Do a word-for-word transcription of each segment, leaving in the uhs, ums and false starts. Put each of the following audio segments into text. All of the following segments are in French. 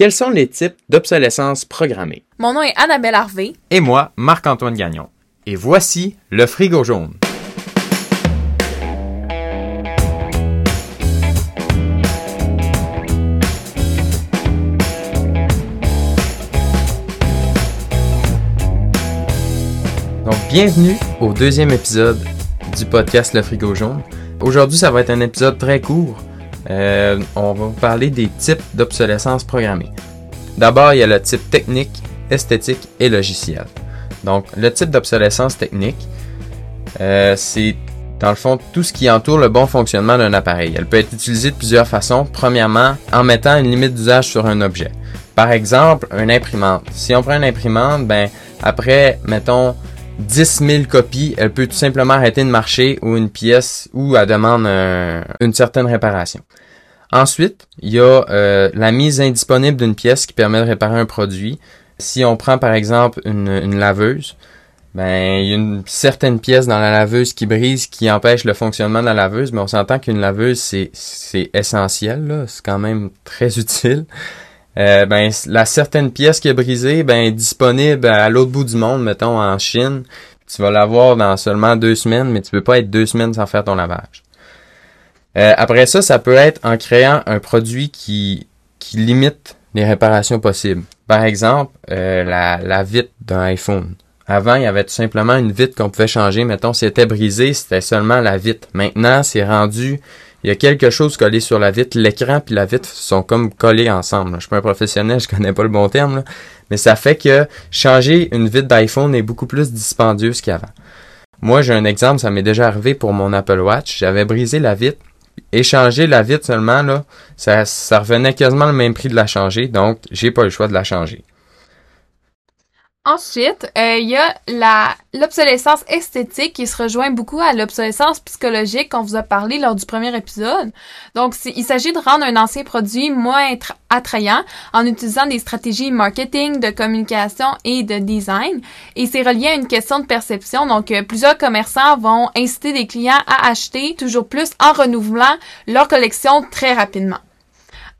Quels sont les types d'obsolescence programmée? Mon nom est Annabelle Harvé. Et moi, Marc-Antoine Gagnon. Et voici Le Frigo Jaune. Donc, bienvenue au deuxième épisode du podcast Le Frigo Jaune. Aujourd'hui, ça va être un épisode très court. Euh, on va vous parler des types d'obsolescence programmée. D'abord, il y a le type technique, esthétique et logiciel. Donc, le type d'obsolescence technique, euh, c'est dans le fond tout ce qui entoure le bon fonctionnement d'un appareil. Elle peut être utilisée de plusieurs façons. Premièrement, en mettant une limite d'usage sur un objet. Par exemple, une imprimante. Si on prend une imprimante, ben après, mettons, dix mille copies, elle peut tout simplement arrêter de marcher ou une pièce ou elle demande un, une certaine réparation. Ensuite, il y a euh, la mise indisponible d'une pièce qui permet de réparer un produit. Si on prend par exemple une, une laveuse, ben il y a une certaine pièce dans la laveuse qui brise, qui empêche le fonctionnement de la laveuse, mais on s'entend qu'une laveuse c'est, c'est essentiel, là, c'est quand même très utile. Euh, ben la certaine pièce qui est brisée, ben est disponible à l'autre bout du monde, mettons en Chine. Tu vas l'avoir dans seulement deux semaines, mais tu peux pas être deux semaines sans faire ton lavage. Euh, après ça, ça peut être en créant un produit qui qui limite les réparations possibles. Par exemple, euh, la la vitre d'un iPhone. Avant, il y avait tout simplement une vitre qu'on pouvait changer. Mettons, si elle était brisée, c'était seulement la vitre. Maintenant, c'est rendu... Il y a quelque chose collé sur la vitre. L'écran puis la vitre sont comme collés ensemble. Je suis pas un professionnel, je connais pas le bon terme, là. Mais ça fait que changer une vitre d'iPhone est beaucoup plus dispendieux qu'avant. Moi, j'ai un exemple, ça m'est déjà arrivé pour mon Apple Watch. J'avais brisé la vitre. Et changer la vitre seulement, là, ça, ça revenait quasiment le même prix de la changer. Donc, j'ai pas le choix de la changer. Ensuite, il euh, y a la, l'obsolescence esthétique qui se rejoint beaucoup à l'obsolescence psychologique qu'on vous a parlé lors du premier épisode. Donc, il s'agit de rendre un ancien produit moins tra- attrayant en utilisant des stratégies marketing, de communication et de design. Et c'est relié à une question de perception. Donc, euh, plusieurs commerçants vont inciter des clients à acheter toujours plus en renouvelant leur collection très rapidement.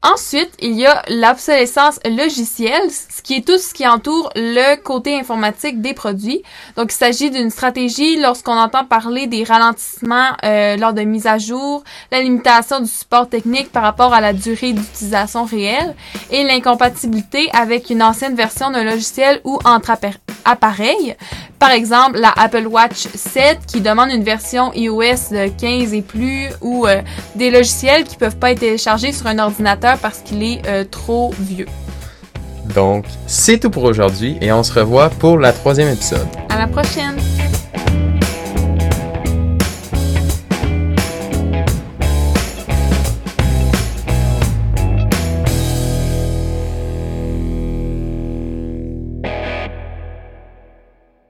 Ensuite, il y a l'obsolescence logicielle, ce qui est tout ce qui entoure le côté informatique des produits. Donc, il s'agit d'une stratégie lorsqu'on entend parler des ralentissements euh, lors de mises à jour, la limitation du support technique par rapport à la durée d'utilisation réelle et l'incompatibilité avec une ancienne version d'un logiciel ou entre appareils. Par exemple, la Apple Watch sept qui demande une version iOS de quinze et plus ou euh, des logiciels qui peuvent pas être téléchargés sur un ordinateur parce qu'il est euh, trop vieux. Donc, c'est tout pour aujourd'hui et on se revoit pour la troisième épisode. À la prochaine!